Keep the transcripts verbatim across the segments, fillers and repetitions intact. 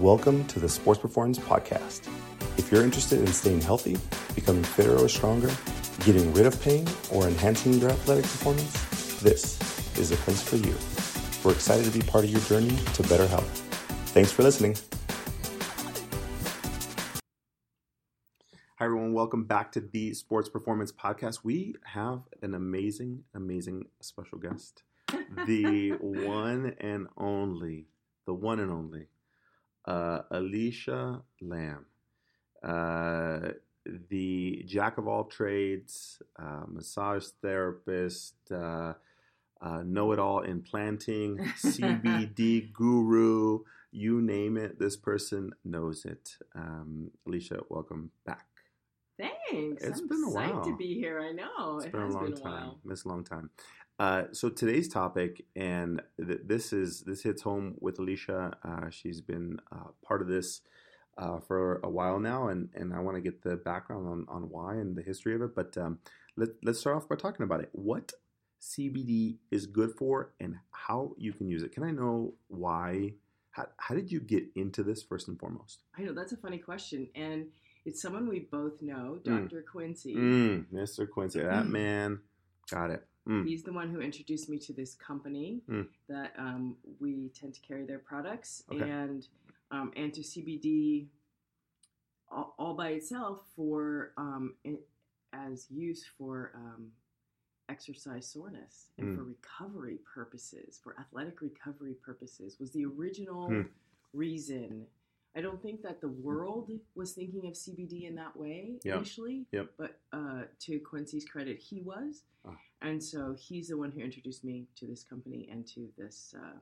Welcome to the Sports Performance Podcast. If you're interested in staying healthy, becoming fitter or stronger, getting rid of pain, or enhancing your athletic performance, this is the place for you. We're excited to be part of your journey to better health. Thanks for listening. Hi, everyone. Welcome back to the Sports Performance Podcast. We have an amazing, amazing special guest. The one and only, the one and only, uh, Alicia Lamb. Uh, the jack of all trades, uh, massage therapist, uh, uh, know-it-all in planting, C B D guru, you name it, this person knows it. Um, Alicia, welcome back. Thanks. It's I'm been a while. Excited to be here. I know. It's it been has a long been a time. While. It's a long time. Uh, so today's topic, and th- this is this hits home with Alicia. Uh, she's been uh, part of this uh, for a while now, and, and I want to get the background on, on why and the history of it. But um, let, let's start off by talking about it. What C B D is good for, and how you can use it. Can I know why? How, how did you get into this first and foremost? I know that's a funny question, and it's someone we both know, Doctor Mm. Quincy. Mm, Mister Quincy, that mm. man, got it. Mm. He's the one who introduced me to this company mm. that um, we tend to carry their products okay. and um, and to C B D all, all by itself for um, it, as use for um, exercise soreness and mm. for recovery purposes, for athletic recovery purposes, was the original mm. reason. I don't think that the world was thinking of C B D in that way yep. initially, yep. but uh, to Quincy's credit, he was. Oh. And so he's the one who introduced me to this company and to this uh,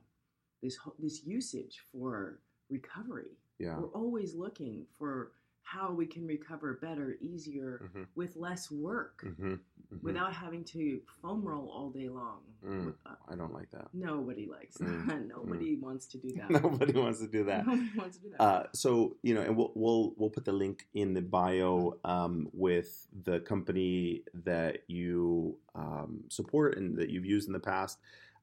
this ho- this usage for recovery. Yeah. We're always looking for how we can recover better, easier, mm-hmm. with less work, mm-hmm. Mm-hmm. without having to foam roll all day long. Mm. Uh, I don't like that. Nobody likes mm. that. Nobody mm. wants to do that. Nobody wants to do that. Nobody wants to do that. Uh, so, you know, and we'll, we'll we'll put the link in the bio um, with the company that you um, support and that you've used in the past.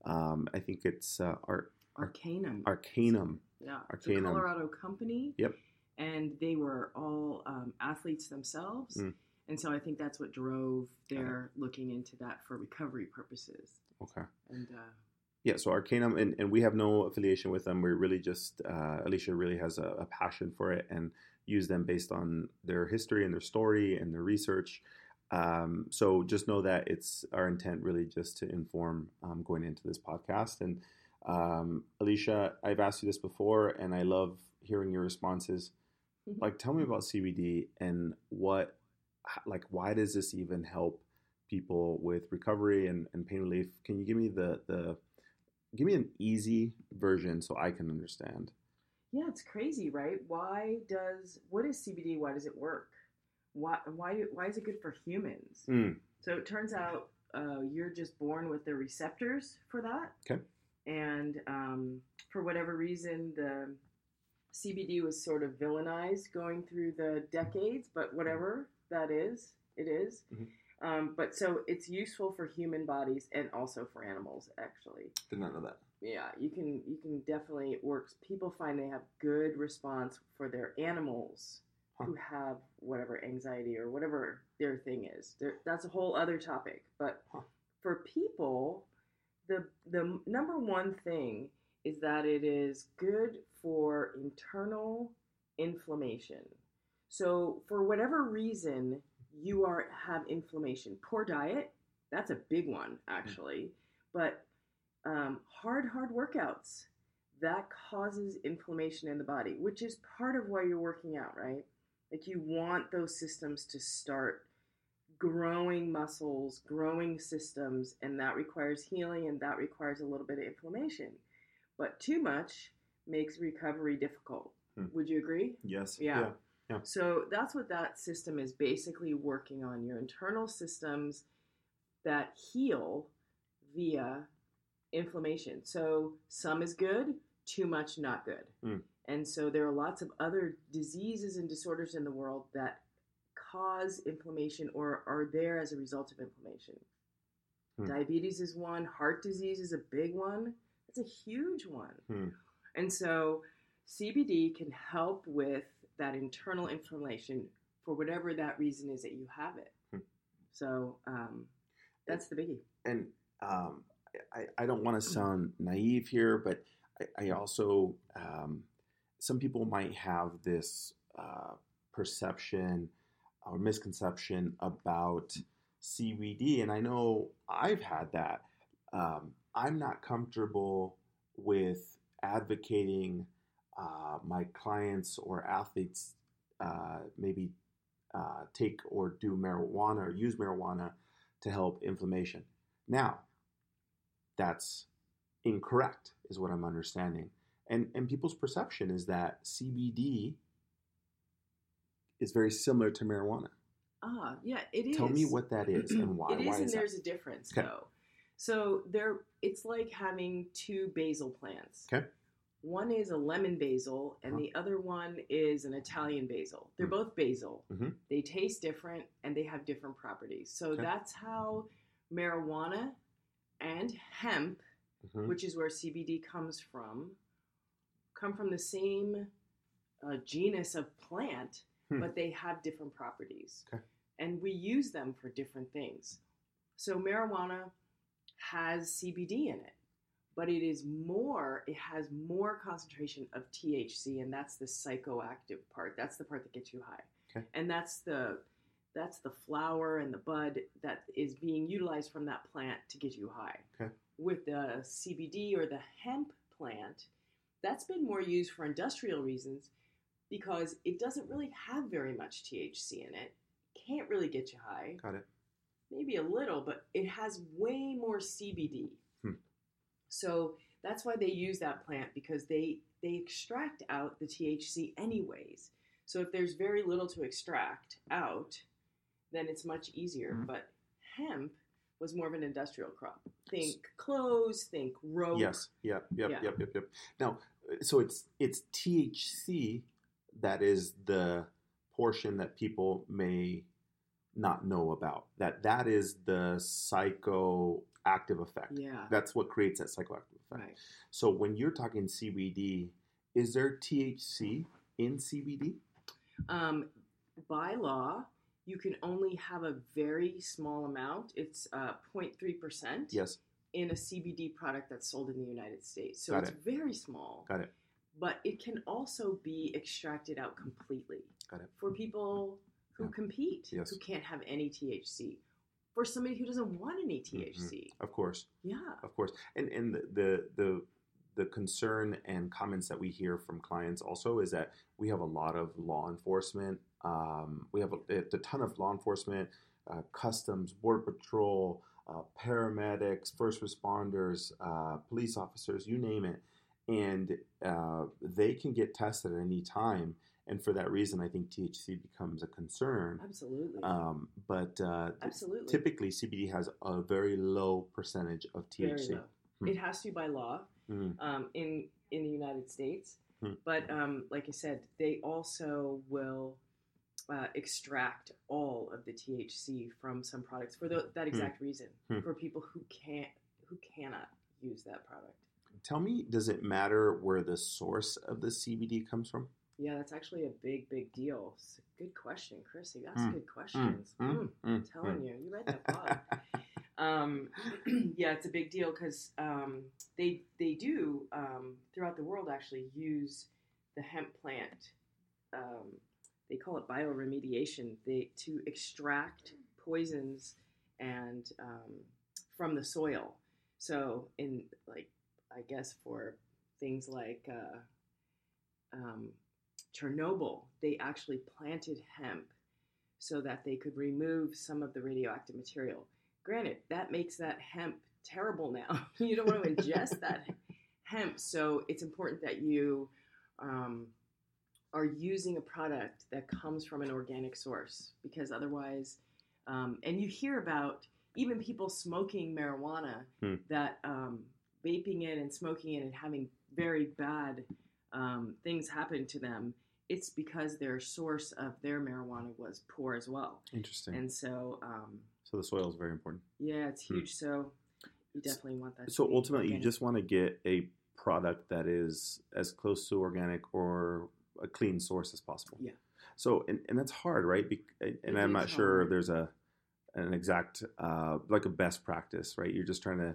Um, I think it's uh, Ar- Arcanum. Arcanum. Yeah. Arcanum. It's a Colorado company. Yep. And they were all um, athletes themselves. Mm. And so I think that's what drove their yeah. looking into that for recovery purposes. Okay. And uh, yeah, so Arcanum, and, and we have no affiliation with them. We're really just, uh, Alicia really has a, a passion for it and use them based on their history and their story and their research. Um, so just know that it's our intent really just to inform um, going into this podcast. And um, Alicia, I've asked you this before, and I love hearing your responses. Like, tell me about C B D and what, like, why does this even help people with recovery and, and pain relief? Can you give me the, the, give me an easy version so I can understand? Yeah, it's crazy, right? Why does, what is C B D? Why does it work? Why, why, do, why is it good for humans? Mm. So it turns out uh, you're just born with the receptors for that. Okay. And um, for whatever reason, the C B D was sort of villainized going through the decades, but whatever that is, it is. Mm-hmm. Um, but so it's useful for human bodies and also for animals, actually. Did not know that. Yeah, you can you can definitely, it works. People find they have good response for their animals huh. who have whatever anxiety or whatever their thing is. They're, that's a whole other topic. But huh. for people, the the number one thing is that it is good for internal inflammation. So for whatever reason you are have inflammation, poor diet, that's a big one actually, mm-hmm. but um, hard, hard workouts, that causes inflammation in the body, which is part of why you're working out, right? Like you want those systems to start growing muscles, growing systems, and that requires healing and that requires a little bit of inflammation. But too much makes recovery difficult. Hmm. Would you agree? Yes. Yeah. Yeah. Yeah. So that's what that system is basically working on, your internal systems that heal via inflammation. So some is good, too much not good. Hmm. And so there are lots of other diseases and disorders in the world that cause inflammation or are there as a result of inflammation. Hmm. Diabetes is one. Heart disease is a big one. It's a huge one. Hmm. And so C B D can help with that internal inflammation for whatever that reason is that you have it. Hmm. So um, that's the biggie. And um, I, I don't want to sound naive here, but I, I also, um, some people might have this uh, perception or misconception about C B D. And I know I've had that. Um, I'm not comfortable with advocating uh, my clients or athletes uh, maybe uh, take or do marijuana or use marijuana to help inflammation. Now, that's incorrect is what I'm understanding. And and people's perception is that C B D is very similar to marijuana. Ah, yeah, it is. Tell me what that is and why. It is, why and is there's that? a difference, okay. though. So there, it's like having two basil plants. Okay. One is a lemon basil, and uh-huh. the other one is an Italian basil. They're mm-hmm. both basil. Mm-hmm. They taste different, and they have different properties. So okay. that's how marijuana and hemp, mm-hmm. which is where C B D comes from, come from the same uh, genus of plant, hmm. but they have different properties. Okay. And we use them for different things. So marijuana has C B D in it, but it is more, it has more concentration of T H C, and that's the psychoactive part. That's the part that gets you high. Okay. And that's the that's the flower and the bud that is being utilized from that plant to get you high. Okay. With the C B D or the hemp plant, that's been more used for industrial reasons because it doesn't really have very much T H C in it. Can't really get you high. Got it. Maybe a little, but it has way more C B D. Hmm. So that's why they use that plant, because they, they extract out the T H C anyways. So if there's very little to extract out, then it's much easier. Mm-hmm. But hemp was more of an industrial crop. Think clothes, think rope. Yes, yep, yep, yeah. yep, yep, yep. Now, so it's it's T H C that is the portion that people may not know about. That that is the psychoactive effect. Yeah. That's what creates that psychoactive effect. Right. So when you're talking C B D, is there T H C in C B D? Um, by law, you can only have a very small amount. It's uh, zero point three percent yes. in a C B D product that's sold in the United States. So Got it's it. very small. Got it. But it can also be extracted out completely. Got it. For people who yeah. compete, yes. who can't have any T H C. For somebody who doesn't want any T H C. Mm-hmm. Of course. Yeah. Of course. And and the the... the The concern and comments that we hear from clients also is that we have a lot of law enforcement. Um, we have a, a ton of law enforcement, uh, customs, border patrol, uh, paramedics, first responders, uh, police officers, you name it. And uh, they can get tested at any time. And for that reason, I think T H C becomes a concern. Absolutely. Um, but uh, Absolutely. typically C B D has a very low percentage of T H C. Very low. Hmm. It has to by law. Mm-hmm. Um, in in the United States, mm-hmm. but um, like I said, they also will uh, extract all of the T H C from some products for the, that exact mm-hmm. reason, mm-hmm. for people who can't who cannot use that product. Tell me, does it matter where the source of the C B D comes from? Yeah, that's actually a big, big deal. It's a good question, Chris. You ask mm-hmm. good questions. Mm-hmm. Mm-hmm. I'm telling mm-hmm. you, you read that blog. Um, yeah, it's a big deal because um, they they do um, throughout the world actually use the hemp plant. Um, they call it bioremediation. They to extract poisons and um, from the soil. So in like I guess for things like uh, um, Chernobyl, they actually planted hemp so that they could remove some of the radioactive material. Granted, that makes that hemp terrible now. You don't want to ingest that hemp. So it's important that you um, are using a product that comes from an organic source, because otherwise, um, and you hear about even people smoking marijuana hmm. that um, vaping it and smoking it and having very bad um, things happen to them. It's because their source of their marijuana was poor as well. Interesting. And so... Um, So the soil is very important. Yeah, it's huge. Hmm. So you definitely want that. So ultimately, you just want to get a product that is as close to organic or a clean source as possible. Yeah. So, and, and that's hard, right? Be- and I'm not sure if there's a an exact, uh, like a best practice, right? You're just trying to,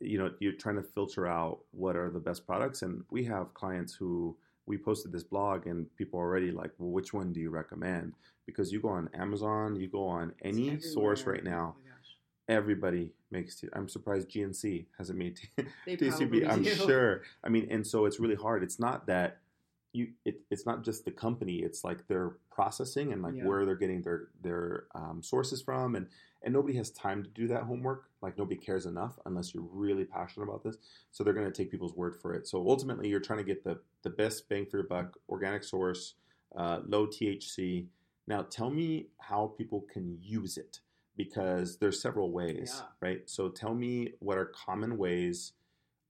you know, you're trying to filter out what are the best products. And we have clients who, we posted this blog and people are already like, well, which one do you recommend? Because you go on Amazon, you go on any source right now. Oh my gosh. Everybody makes tea. I'm surprised G N C hasn't made t- T C B. I'm do. sure. I mean, and so it's really hard. It's not that you. It, it's not just the company. It's like their processing and like yeah. where they're getting their their um, sources from, and and nobody has time to do that homework. Like nobody cares enough unless you're really passionate about this. So they're going to take people's word for it. So ultimately, you're trying to get the the best bang for your buck, organic source, uh, low T H C. Now, tell me how people can use it. Because there's several ways, yeah. right? So tell me what are common ways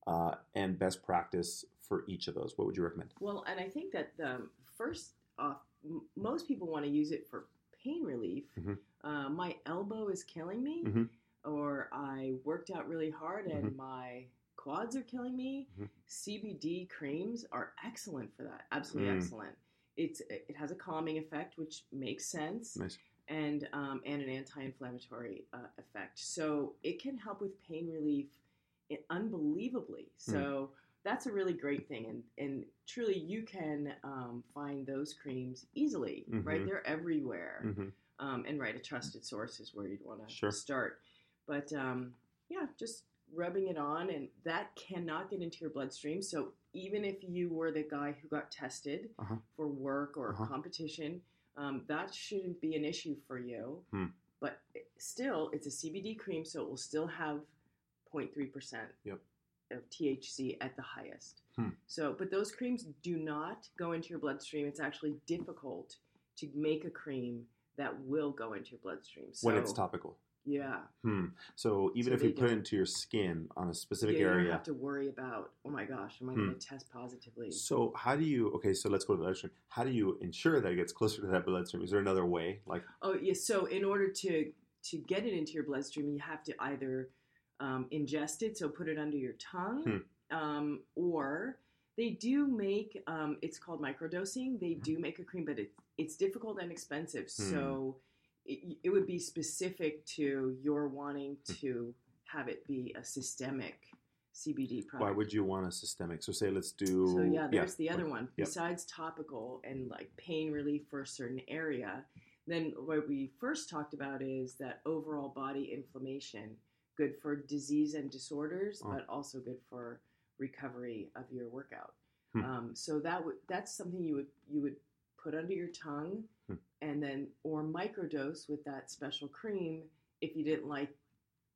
uh, and best practice for each of those. What would you recommend? Well, and I think that the first off, m- most people want to use it for pain relief. Mm-hmm. Uh, my elbow is killing me, mm-hmm. or I worked out really hard and mm-hmm. my quads are killing me. Mm-hmm. C B D creams are excellent for that. Absolutely mm. excellent. It's it has a calming effect, which makes sense. Nice. And um, and an anti-inflammatory uh, effect. So it can help with pain relief unbelievably. So mm. that's a really great thing. And, and truly, you can um, find those creams easily, mm-hmm. right? They're everywhere. Mm-hmm. Um, and right, a trusted source is where you'd want to sure. start. But um, yeah, just rubbing it on. And that cannot get into your bloodstream. So even if you were the guy who got tested uh-huh. for work or uh-huh. competition, Um, that shouldn't be an issue for you, hmm. but it, still, it's a C B D cream, so it will still have zero point three percent yep. of T H C at the highest. Hmm. So, but those creams do not go into your bloodstream. It's actually difficult to make a cream that will go into your bloodstream. So, when it's topical. Yeah. Hmm. So even so if you put it into your skin on a specific yeah, area. You don't have to worry about, oh my gosh, am I hmm. going to test positively? So how do you, okay, so let's go to the bloodstream. How do you ensure that it gets closer to that bloodstream? Is there another way? Like, Oh, yeah. So in order to, to get it into your bloodstream, you have to either um, ingest it, so put it under your tongue, hmm. um, or they do make, um, it's called microdosing. They do make a cream, but it, it's difficult and expensive. Hmm. So It, it would be specific to your wanting to have it be a systemic C B D product. Why would you want a systemic? So say let's do... So yeah, there's yeah. the other one. Yeah. Besides topical and like pain relief for a certain area, then what we first talked about is that overall body inflammation, good for disease and disorders, oh. but also good for recovery of your workout. Hmm. Um, so that w- that's something you would you would put under your tongue, hmm. and then or microdose with that special cream if you didn't like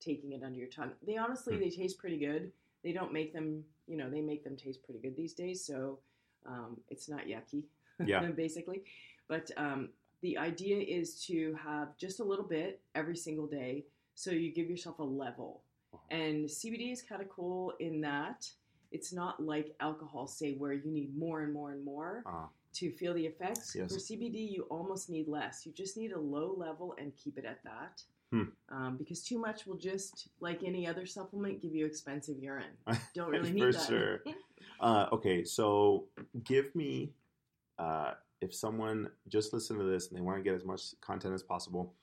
taking it under your tongue. They honestly, hmm. they taste pretty good. They don't make them, you know, they make them taste pretty good these days. So um, it's not yucky, yeah. basically. But um, the idea is to have just a little bit every single day. So you give yourself a level. Wow. And C B D is kind of cool in that it's not like alcohol, say, where you need more and more and more. Uh-huh. To feel the effects, yes. for C B D, you almost need less. You just need a low level and keep it at that. Hmm. Um, because too much will just, like any other supplement, give you expensive urine. Don't really need for that. For sure. uh, okay, so give me, uh, if someone just listened to this and they want to get as much content as possible,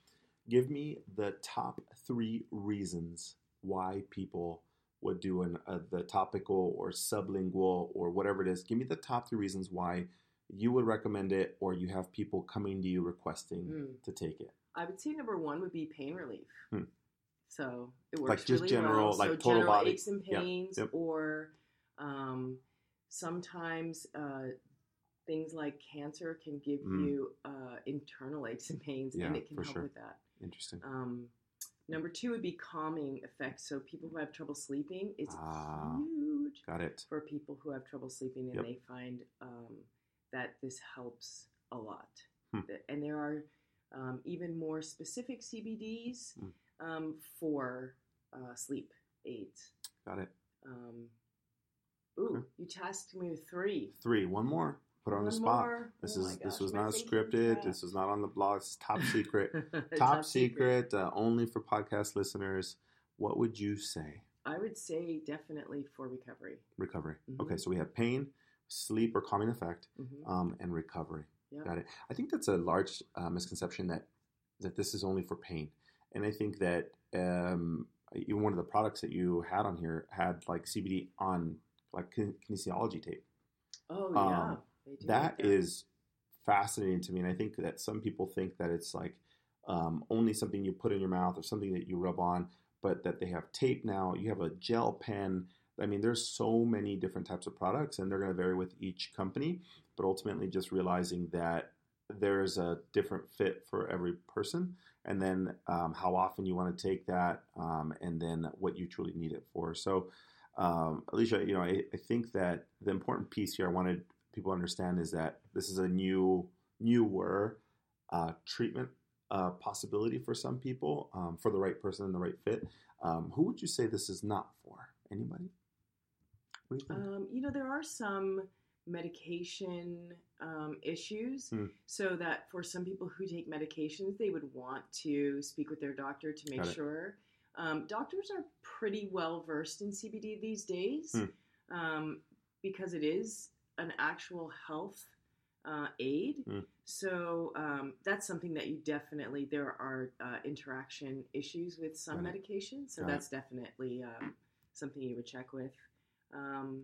give me the top three reasons why people would do an, uh, the topical or sublingual or whatever it is. Give me the top three reasons why you would recommend it, or you have people coming to you requesting mm. to take it? I would say number one would be pain relief. Hmm. So it works like just really general, well. Like so total general body aches and pains, yep. Yep. or um, sometimes uh, things like cancer can give mm. you uh, internal aches and pains, yeah, and it can help sure. with that. Interesting. Um, number two would be calming effects. So people who have trouble sleeping, it's ah, huge. Got it. For people who have trouble sleeping, and yep. they find um, that this helps a lot. Hmm. And there are um, even more specific C B Ds hmm. um, for uh, sleep aids. Got it. Um, ooh, okay. You tasked me with three. Three, one more. Put it on one the spot. More. This oh is gosh, this was not scripted. That. This was not on the blog. It's top secret. top, top secret, secret uh, only for podcast listeners. What would you say? I would say definitely for recovery. Recovery. Mm-hmm. Okay, so we have pain, sleep or calming effect, mm-hmm. um, and recovery. Yep. Got it. I think that's a large uh, misconception that that this is only for pain. And I think that um, even one of the products that you had on here had like C B D on like kinesiology tape. Oh, um, yeah. They do that, that is fascinating to me. And I think that some people think that it's like um, only something you put in your mouth or something that you rub on, but that they have tape now. You have a gel pen. I mean, there's so many different types of products, and they're going to vary with each company, but ultimately just realizing that there's a different fit for every person, and then um, how often you want to take that, um, and then what you truly need it for. So, um, Alicia, you know, I, I think that the important piece here I wanted people to understand is that this is a new, newer uh, treatment uh, possibility for some people, um, for the right person and the right fit. Um, who would you say this is not for? Anybody? What do you think? Um, you know, there are some medication um, issues, mm. so that for some people who take medications, they would want to speak with their doctor to make sure. Um, doctors are pretty well versed in C B D these days, mm. um, because it is an actual health uh, aid. Mm. So um, that's something that you definitely, there are uh, interaction issues with some Got medications, so Got that's it. definitely um, something you would check with. Um,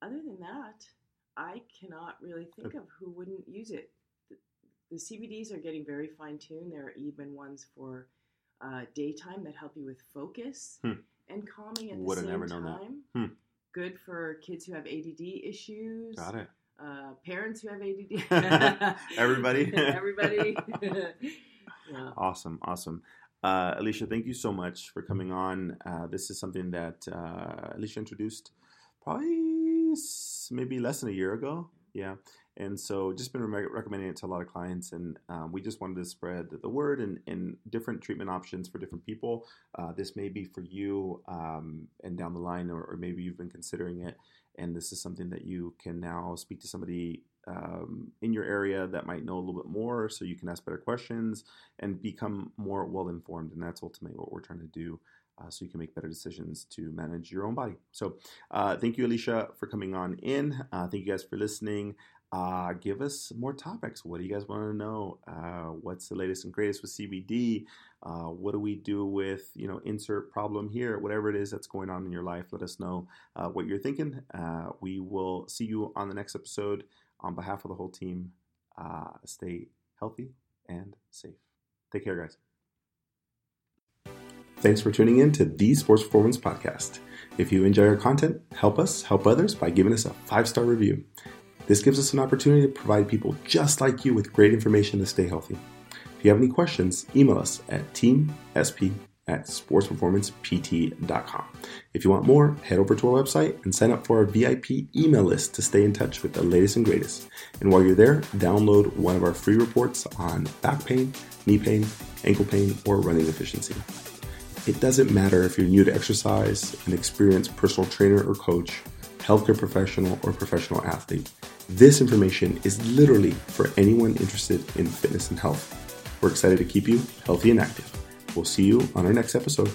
other than that, I cannot really think of who wouldn't use it. The, the C B Ds are getting very fine-tuned. There are even ones for uh, daytime that help you with focus hmm. and calming at Would the same never time. Known that. Hmm. Good for kids who have A D D issues. Got it. Uh, parents who have A D D. Everybody. Everybody. Yeah. Awesome, awesome. Uh, Alicia, thank you so much for coming on. Uh, this is something that uh, Alicia introduced probably maybe less than a year ago. Yeah. And so just been re- recommending it to a lot of clients, and um, we just wanted to spread the word and, and different treatment options for different people. Uh, this may be for you, um, and down the line, or, or maybe you've been considering it, and this is something that you can now speak to somebody um, in your area that might know a little bit more, so you can ask better questions and become more well-informed. And that's ultimately what we're trying to do. Uh, so you can make better decisions to manage your own body. So uh, thank you, Alicia, for coming on in. Uh, thank you guys for listening. Uh, give us more topics. What do you guys want to know? Uh, what's the latest and greatest with C B D? Uh, what do we do with, you know, insert problem here? Whatever it is that's going on in your life, let us know uh, what you're thinking. Uh, we will see you on the next episode. On behalf of the whole team, uh, stay healthy and safe. Take care, guys. Thanks for tuning in to the Sports Performance Podcast. If you enjoy our content, help us help others by giving us a five-star review. This gives us an opportunity to provide people just like you with great information to stay healthy. If you have any questions, email us at team s p at sports performance p t dot com. If you want more, head over to our website and sign up for our V I P email list to stay in touch with the latest and greatest. And while you're there, download one of our free reports on back pain, knee pain, ankle pain, or running efficiency. It doesn't matter if you're new to exercise, an experienced personal trainer or coach, healthcare professional, or professional athlete. This information is literally for anyone interested in fitness and health. We're excited to keep you healthy and active. We'll see you on our next episode.